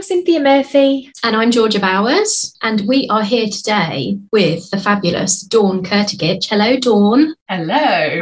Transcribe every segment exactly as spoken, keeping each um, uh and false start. I'm Cynthia Murphy. And I'm Georgia Bowers. And we are here today with the fabulous Dawn Kurtagich. Hello, Dawn. Hello. Hi.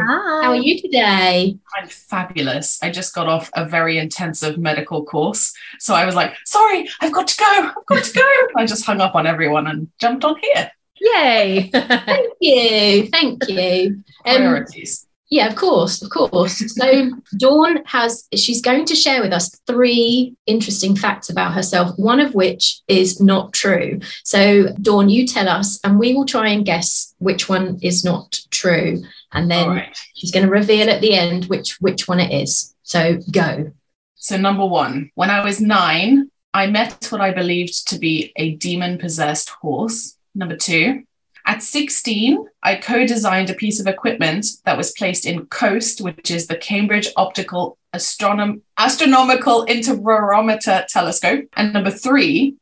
How are you today? I'm fabulous. I just got off a very intensive medical course. So I was like, sorry, I've got to go. I've got to go. I just hung up on everyone and jumped on here. Yay. Thank you. Thank you. Priorities. Um, Yeah, of course, of course. So Dawn has, she's going to share with us three interesting facts about herself, one of which is not true. So Dawn, you tell us and we will try and guess which one is not true. And then right. She's going to reveal at the end which, which one it is. So go. So number one, when I was nine, I met what I believed to be a demon-possessed horse. Number two. At sixteen, I co-designed a piece of equipment that was placed in COAST, which is the Cambridge Optical Astronom- Astronomical Interferometer Telescope. And number three,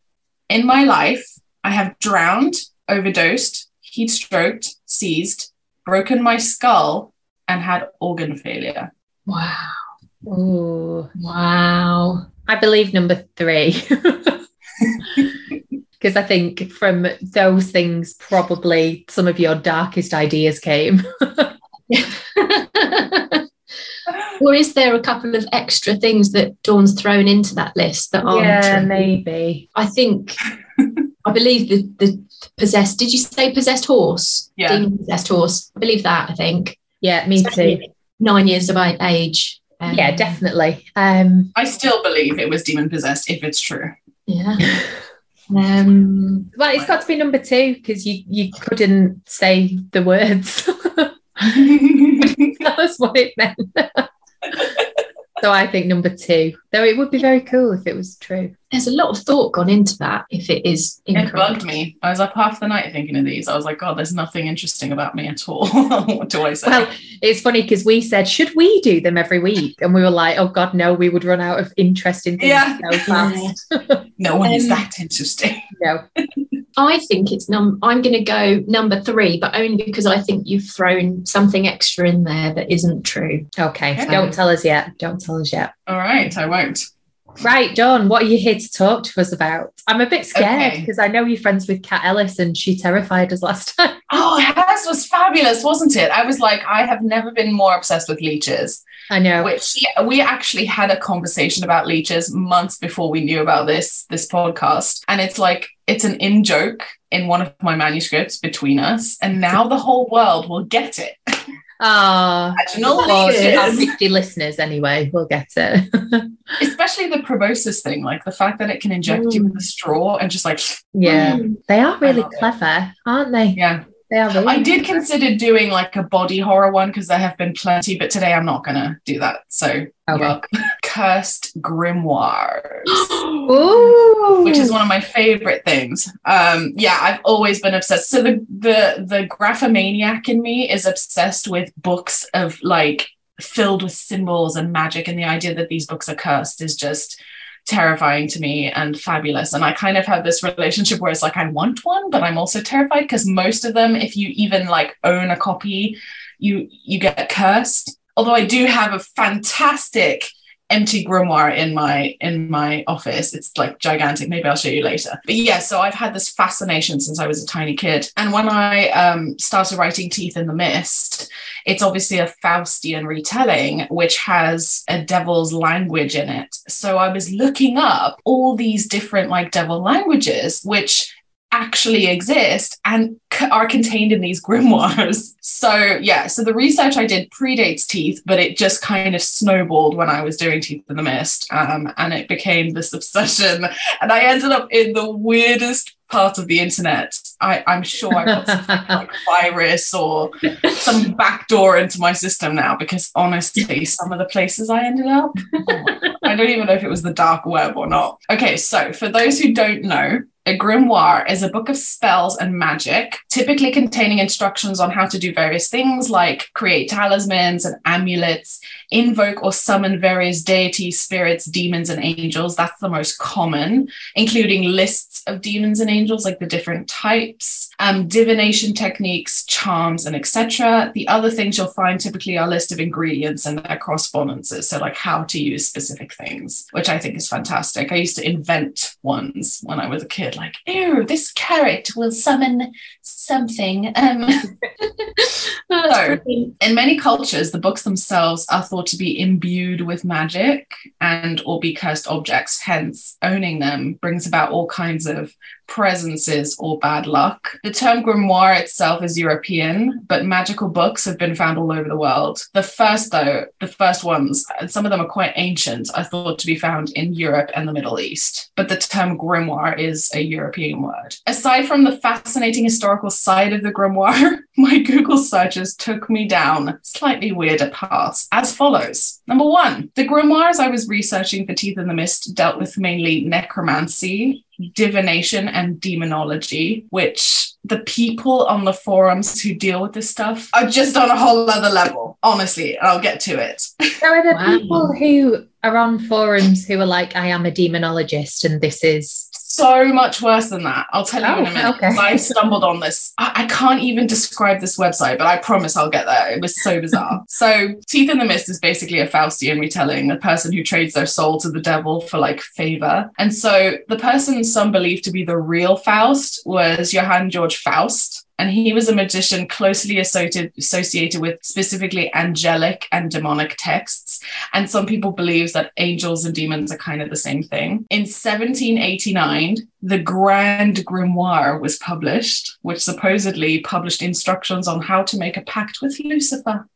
in my life, I have drowned, overdosed, heat-stroked, seized, broken my skull, and had organ failure. Wow. Ooh, wow. I believe number three. Because I think from those things, probably some of your darkest ideas came. Or is there a couple of extra things that Dawn's thrown into that list that aren't Yeah, true? Maybe. I think, I believe the, the possessed, did you say possessed horse? Yeah. Demon possessed horse. I believe that, I think. Yeah, me Especially too. Nine years of age. Um, yeah, definitely. Um, I still believe it was demon possessed, if it's true. Yeah. Um, well, it's got to be number two because you, you couldn't say the words. Tell us what it meant. So I think number two, though it would be very cool if it was true. There's a lot of thought gone into that if it is incorrect. It bugged me. I was up half the night thinking of these. I was like, God, there's nothing interesting about me at all. What do I say? Well, it's funny because we said, should we do them every week? And we were like, oh, God, no, we would run out of interesting things yeah. so fast. No one um, is that interesting. No. I think it's num. I'm going to go number three, but only because I think you've thrown something extra in there that isn't true. Okay, so don't tell us yet. Don't tell us yet. All right, I won't. Right, Dawn, what are you here to talk to us about? I'm a bit scared because okay. I know you're friends with Kat Ellis and she terrified us last time. Oh, hers was fabulous, wasn't it? I was like, I have never been more obsessed with leeches. I know. Which yeah, we actually had a conversation about leeches months before we knew about this, this podcast. And it's like, it's an in-joke in one of my manuscripts between us. And now the whole world will get it. Ah, oh, our fifty listeners anyway will get it. Especially the proboscis thing, like the fact that it can inject mm. you with a straw and just like yeah mm. they are really clever it. aren't they yeah they are really I did clever. Consider doing like a body horror one because there have been plenty, but today I'm not gonna do that, so okay. Well, Cursed Grimoires, ooh, which is one of my favorite things. Um, yeah, I've always been obsessed. So the the the graphomaniac in me is obsessed with books of like filled with symbols and magic, and the idea that these books are cursed is just terrifying to me and fabulous. And I kind of have this relationship where it's like I want one, but I'm also terrified because most of them, if you even like own a copy, you you get cursed. Although I do have a fantastic empty grimoire in my in my office. It's like gigantic. Maybe I'll show you later. But yeah, so I've had this fascination since I was a tiny kid. And when I um, started writing Teeth in the Mist, it's obviously a Faustian retelling, which has a devil's language in it. So I was looking up all these different like devil languages, which actually exist and c- are contained in these grimoires. So yeah, so the research I did predates Teeth, but it just kind of snowballed when I was doing Teeth in the Mist, um, and it became this obsession. And I ended up in the weirdest part of the internet. I, I'm sure I've got something like virus or some backdoor into my system now, because honestly, some of the places I ended up, oh, I don't even know if it was the dark web or not. Okay, so for those who don't know, A grimoire is a book of spells and magic, typically containing instructions on how to do various things like create talismans and amulets, invoke or summon various deities, spirits, demons, and angels. That's the most common, including lists of demons and angels, like the different types, um, divination techniques, charms, and et cetera. The other things you'll find typically are a list of ingredients and their correspondences. So like how to use specific things, which I think is fantastic. I used to invent ones when I was a kid. Like, ew, this carrot will summon something. Um, so, in many cultures, the books themselves are thought to be imbued with magic and or be cursed objects. Hence, owning them brings about all kinds of presences or bad luck. The term grimoire itself is European, but magical books have been found all over the world. The first, though, the first ones, and some of them are quite ancient, are thought to be found in Europe and the Middle East. But the term grimoire is a European word. Aside from the fascinating historical side of the grimoire, my Google searches took me down slightly weirder paths as follows. Number one, the grimoires I was researching for Teeth in the Mist dealt with mainly necromancy, divination, and demonology, which the people on the forums who deal with this stuff are just on a whole other level, honestly. I'll get to it. So are there wow. people who are on forums who are like, I am a demonologist and this is... So much worse than that. I'll tell you oh, in a minute. Okay. I stumbled on this. I, I can't even describe this website, but I promise I'll get there. It was so bizarre. So Teeth in the Mist is basically a Faustian retelling, a person who trades their soul to the devil for like favor. And so the person some believe to be the real Faust was Johann George Faust. And he was a magician closely associated, associated with specifically angelic and demonic texts. And some people believe that angels and demons are kind of the same thing. In seventeen eighty-nine, the Grand Grimoire was published, which supposedly published instructions on how to make a pact with Lucifer.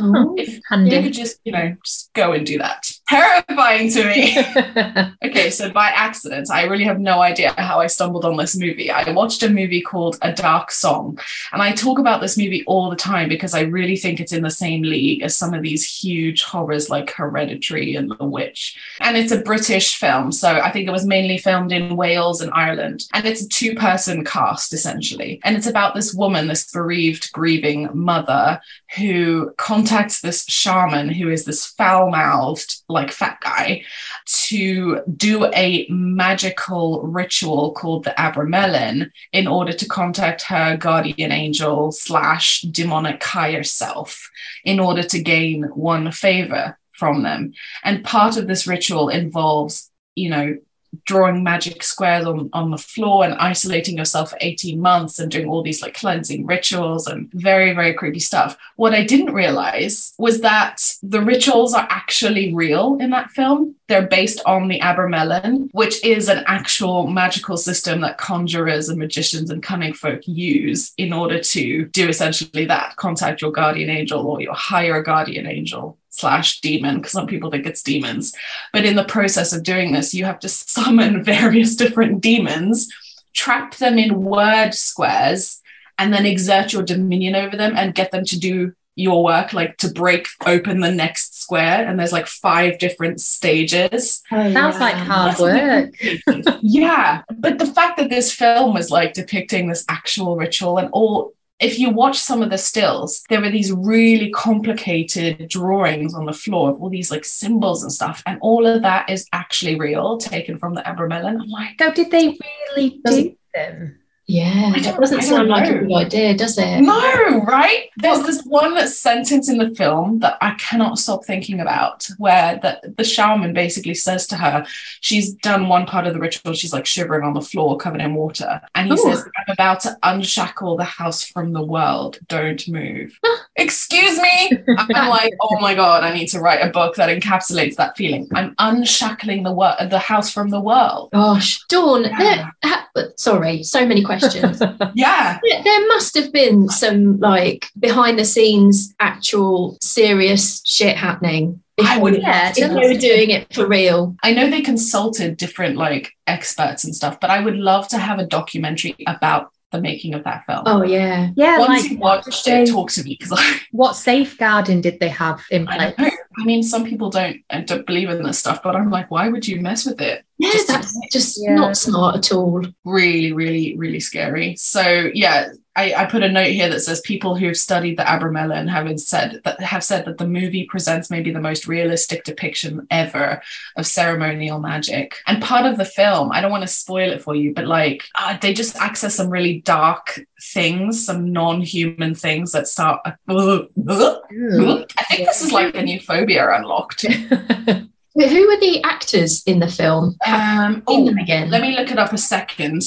Oh, if you could just, you know, just go and do that. Terrifying to me. Okay, so by accident, I really have no idea how I stumbled on this movie. I watched a movie called A Dark Song, and I talk about this movie all the time because I really think it's in the same league as some of these huge horrors like Hereditary and The Witch. And it's a British film, so I think it was mainly filmed in Wales and Ireland. And it's a two-person cast, essentially. And it's about this woman, this bereaved, grieving mother who contacts this shaman who is this foul-mouthed, like, fat guy to do a magical ritual called the Abramelin in order to contact her guardian angel slash demonic higher self in order to gain one favor from them. And part of this ritual involves, you know, drawing magic squares on, on the floor and isolating yourself for eighteen months and doing all these like cleansing rituals and very, very creepy stuff. What I didn't realize was that the rituals are actually real in that film. They're based on the Abramelin, which is an actual magical system that conjurers and magicians and cunning folk use in order to do essentially that, contact your guardian angel or your higher guardian angel slash demon, because some people think it's demons. But in the process of doing this, you have to summon various different demons, trap them in word squares, and then exert your dominion over them and get them to do your work, like to break open the next square. And there's like five different stages. Oh, sounds yeah. like hard work. Yeah. But the fact that this film was like depicting this actual ritual and all. If you watch some of the stills, there were these really complicated drawings on the floor of all these like symbols and stuff. And all of that is actually real, taken from the Abramelin. I'm like, so did they really do them? Yeah, it doesn't sound like a good idea, does it? No, right? There's this one sentence in the film that I cannot stop thinking about, where the, the shaman basically says to her, she's done one part of the ritual, she's like shivering on the floor, covered in water. And he Ooh. says, I'm about to unshackle the house from the world. Don't move. Excuse me? I'm like, oh my God, I need to write a book that encapsulates that feeling. I'm unshackling the, wor- the house from the world. Gosh, Dawn, yeah. ha- sorry, so many questions. Questions. Yeah. There must have been some like behind the scenes actual serious shit happening. If, I would yeah, if they were doing it for real. I know they consulted different like experts and stuff, but I would love to have a documentary about the making of that film. Oh yeah. Yeah. Once like, you watched it, talk to me because I... What safeguarding did they have in place? I I mean, some people don't don't believe in this stuff, but I'm like, why would you mess with it? Yeah, just that's just yeah. not smart at all. Really, really, really scary. So yeah, I, I put a note here that says people who have studied the Abramelin have said that have said that the movie presents maybe the most realistic depiction ever of ceremonial magic. And part of the film, I don't want to spoil it for you, but like uh, they just access some really dark things, some non-human things that start. Uh, uh, uh, uh. I think this is like a new phobia unlocked. Who are the actors in the film? Um, oh, them again. Let me look it up a second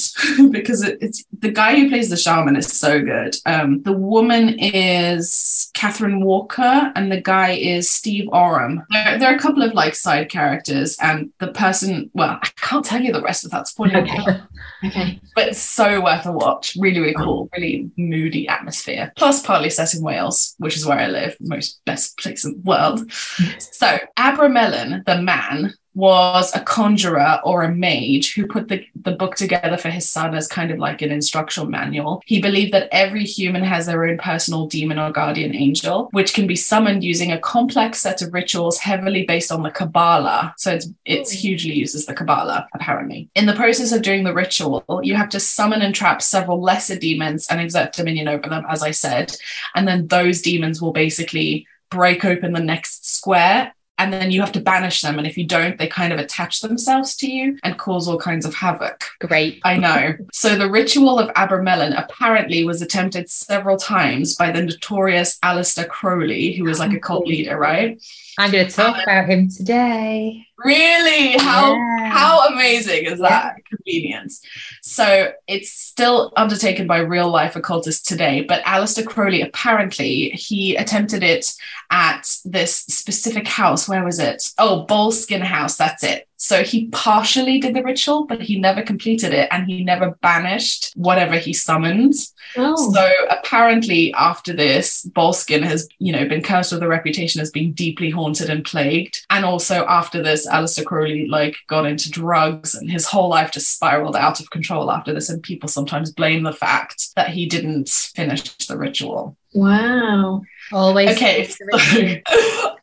because it, it's the guy who plays the shaman is so good. Um, the woman is Catherine Walker and the guy is Steve Oram. There, there are a couple of like side characters and the person, well, I can't tell you the rest without spoiling it. Okay. okay. But it's so worth a watch. Really, really cool. Really moody atmosphere. Plus partly set in Wales, which is where I live. Most best place in the world. So Abramelin, the man, was a conjurer or a mage who put the, the book together for his son as kind of like an instructional manual. He believed that every human has their own personal demon or guardian angel, which can be summoned using a complex set of rituals heavily based on the Kabbalah. So it's, it's hugely used as the Kabbalah, apparently. In the process of doing the ritual, you have to summon and trap several lesser demons and exert dominion over them, as I said. And then those demons will basically break open the next square, and then you have to banish them. And if you don't, they kind of attach themselves to you and cause all kinds of havoc. Great. I know. So the ritual of Abramelin apparently was attempted several times by the notorious Aleister Crowley, who was like a cult leader, right? I'm going to talk um, about him today. Really? How yeah. how amazing is that yeah. convenience? So it's still undertaken by real life occultists today, but Aleister Crowley, apparently, he attempted it at this specific house. Where was it? Oh, Boleskine House. That's it. So he partially did the ritual, but he never completed it and he never banished whatever he summoned. Oh. So apparently after this, Boleskine has, you know, been cursed with a reputation as being deeply haunted and plagued. And also after this, Aleister Crowley, like, got into drugs and his whole life just spiraled out of control after this. And people sometimes blame the fact that he didn't finish the ritual. Wow. Always. Okay. So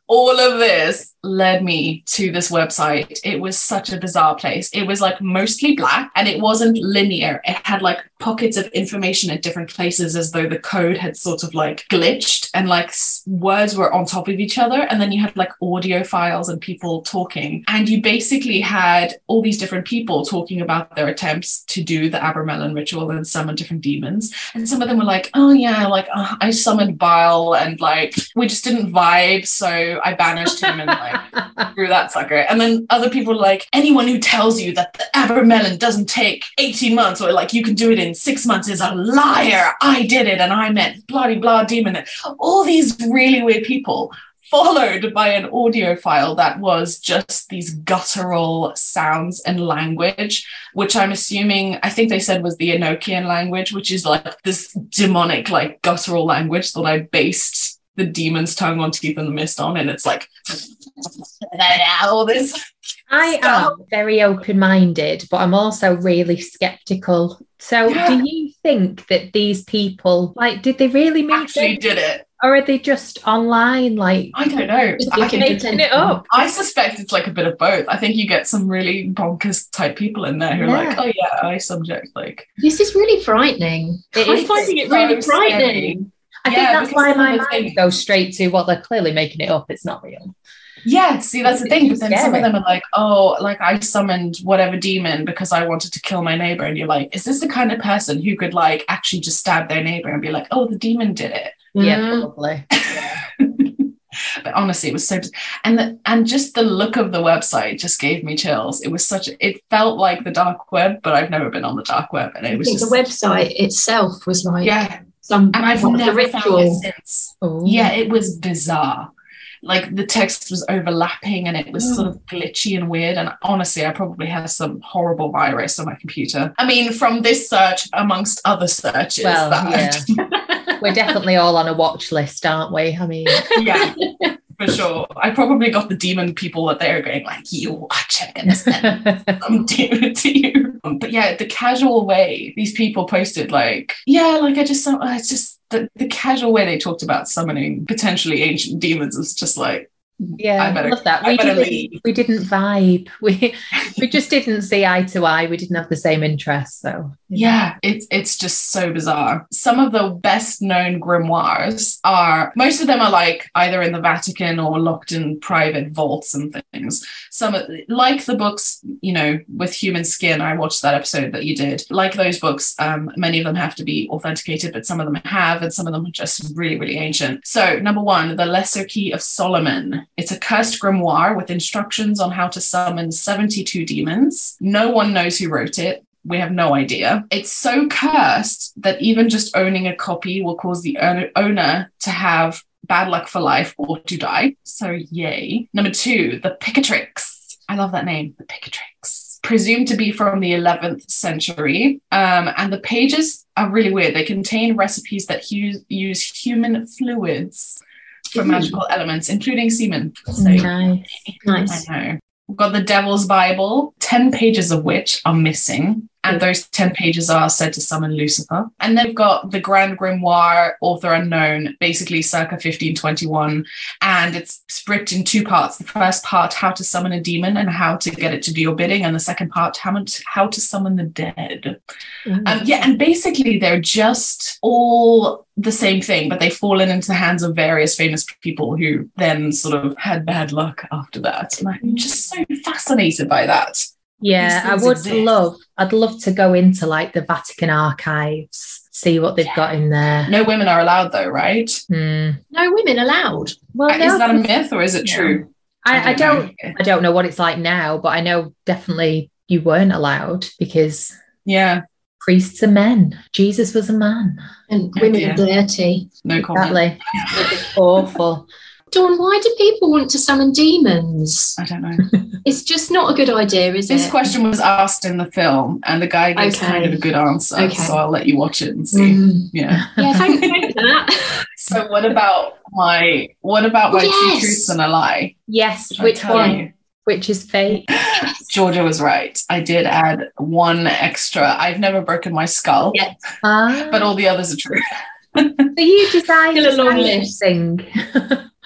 all of this led me to this website. It was such a bizarre place. It was like mostly black and it wasn't linear. It had like pockets of information at different places as though the code had sort of like glitched and like words were on top of each other. And then you had like audio files and people talking. And you basically had all these different people talking about their attempts to do the Abramelin ritual and summon different demons. And some of them were like, oh yeah, like uh, I summoned bile and like we just didn't vibe. So I banished him and like threw that sucker. And then other people were like, anyone who tells you that the Abramelin doesn't take eighteen months or like you can do it in six months is a liar. I did it and I met bloody blah demon. All these really weird people, followed by an audio file that was just these guttural sounds and language, which I'm assuming, I think they said was the Enochian language, which is like this demonic, like guttural language that I based the demon's tongue on Teeth in the Mist on. And it's like, all this. I am very open-minded, but I'm also really skeptical. So yeah. do you think that these people, like, did they really mean Actually them? did it? Or are they just online? Like, I don't know. I can making it up. I suspect it's like a bit of both. I think you get some really bonkers type people in there who yeah. are like, oh yeah, I subject like. This is really frightening. It I'm is finding it so really frightening. Scary. I yeah, think that's why my mind thing. goes straight to, well, they're clearly making it up. It's not real. Yeah, see, that's the thing. But then some of them are like, oh, like I summoned whatever demon because I wanted to kill my neighbor. And you're like, is this the kind of person who could like actually just stab their neighbor and be like, oh, the demon did it? Yeah, mm. probably. Yeah. But honestly, it was so, and the, and just the look of the website just gave me chills. It was such, it felt like the dark web, but I've never been on the dark web, and it was just, the website itself was like, yeah, some, and I've never found it since. Ooh. Yeah, it was bizarre. Like the text was overlapping and it was mm. sort of glitchy and weird. And honestly, I probably have some horrible virus on my computer. I mean, from this search amongst other searches. Well, that yeah. We're definitely all on a watch list, aren't we? I mean, yeah, for sure. I probably got the demon people that they're going like, you are checking this. I'm doing it to you. But yeah, the casual way these people posted like, yeah, like I just, I just, The, the casual way they talked about summoning potentially ancient demons was just like, Yeah, I, better, I love that. I we, didn't, we didn't vibe. We we just didn't see eye to eye. We didn't have the same interests. So yeah, yeah it's it's just so bizarre. Some of the best known grimoires are, most of them are like either in the Vatican or locked in private vaults and things. Some, like the books, you know, with Human Skin, I watched that episode that you did. Like those books, um, many of them have to be authenticated, but some of them have, and some of them are just really, really ancient. So number one, the Lesser Key of Solomon. It's a cursed grimoire with instructions on how to summon seventy-two demons. No one knows who wrote it. We have no idea. It's so cursed that even just owning a copy will cause the owner to have bad luck for life or to die. So yay. Number two, the Picatrix. I love that name, the Picatrix. Presumed to be from the eleventh century. Um, and the pages are really weird. They contain recipes that use, use human fluids for magical elements, including semen. So, nice. nice. I know. We've got the Devil's Bible, ten pages of which are missing. And those ten pages are said to summon Lucifer. And then we've got the Grand Grimoire, author unknown, basically circa fifteen twenty-one. And it's split in two parts. The first part, how to summon a demon and how to get it to do your bidding. And the second part, how, how to summon the dead. Mm-hmm. Um, yeah, and basically they're just all the same thing, but they've fallen into the hands of various famous people who then sort of had bad luck after that. And I'm just so fascinated by that. Yeah, I would exist. love, I'd love to go into like the Vatican archives, see what they've yeah. got in there. No women are allowed though, right? Mm. No women allowed. Well, is that a myth or is it yeah. true? I, I don't, I don't, I don't know what it's like now, but I know definitely you weren't allowed because yeah, priests are men. Jesus was a man, and oh, women yeah. are dirty. No comment. Exactly. It's awful. Dawn, why do people want to summon demons? I don't know. It's just not a good idea, is this it? This question was asked in the film, and the guy gives okay. kind of a good answer, okay. so I'll let you watch it and see. Mm. Yeah, yeah, thank you for that. So what about my, what about my yes. two truths and a lie? Yes, I'll which one? You. Which is fake. Georgia was right. I did add one extra. I've never broken my skull, yes. ah. but all the others are true. So you designed a long list thing.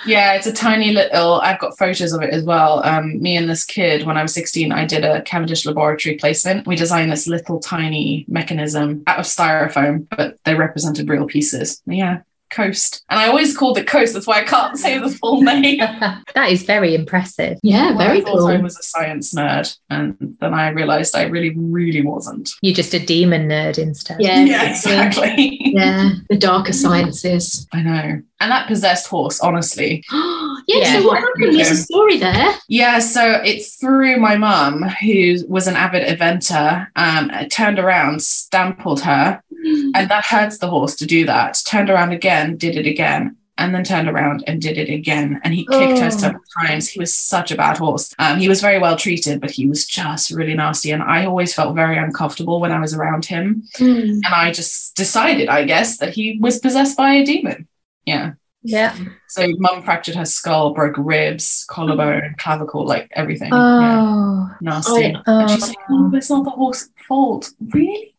Yeah, it's a tiny little, I've got photos of it as well. Um, me and this kid, when I was sixteen, I did a Cavendish laboratory placement. We designed this little tiny mechanism out of styrofoam, but they represented real pieces. Yeah, Coast. And I always called it Coast. That's why I can't say the full name. That is very impressive. Yeah, well, very I cool. I was a science nerd, and then I realised I really, really wasn't. You're just a demon nerd instead. Yeah, yeah, exactly. Yeah, the darker sciences. I know. And that possessed horse, honestly. Yeah, yeah, so what happened? There's a story there. Yeah, so it's through my mum, who was an avid eventer, um, turned around, stampled her, mm. and that hurts the horse to do that. Turned around again, did it again, and then turned around and did it again. And he kicked oh. her several times. He was such a bad horse. Um, he was very well treated, but he was just really nasty. And I always felt very uncomfortable when I was around him. Mm. And I just decided, I guess, that he was possessed by a demon. Yeah. Yeah. So mum fractured her skull, broke ribs, collarbone, clavicle, like everything. Oh. Yeah. Nasty. Oh. And she's like, oh, it's not the horse's fault. Really?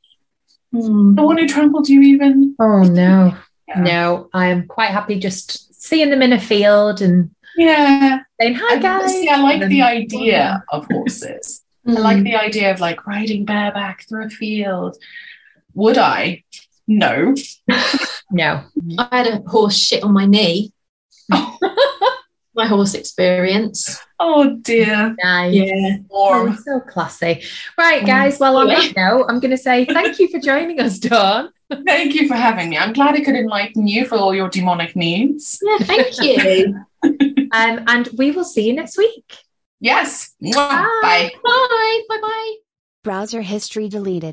Mm. The one who trampled you even? Oh, no. Yeah. No, I am quite happy just seeing them in a field and yeah. saying, hi, guys. See, I like the idea of horses. Mm. I like the idea of like riding bareback through a field. Would I? No. No. I had a horse shit on my knee. Oh. My horse experience. Oh, dear. Nice. Yeah. Warm. So classy. Right, guys. Well, on that note, I'm going to say thank you for joining us, Dawn. Thank you for having me. I'm glad I could enlighten you for all your demonic needs. Yeah, thank you. um, and we will see you next week. Yes. Bye. Bye. Bye. Bye. Bye. Browser history deleted.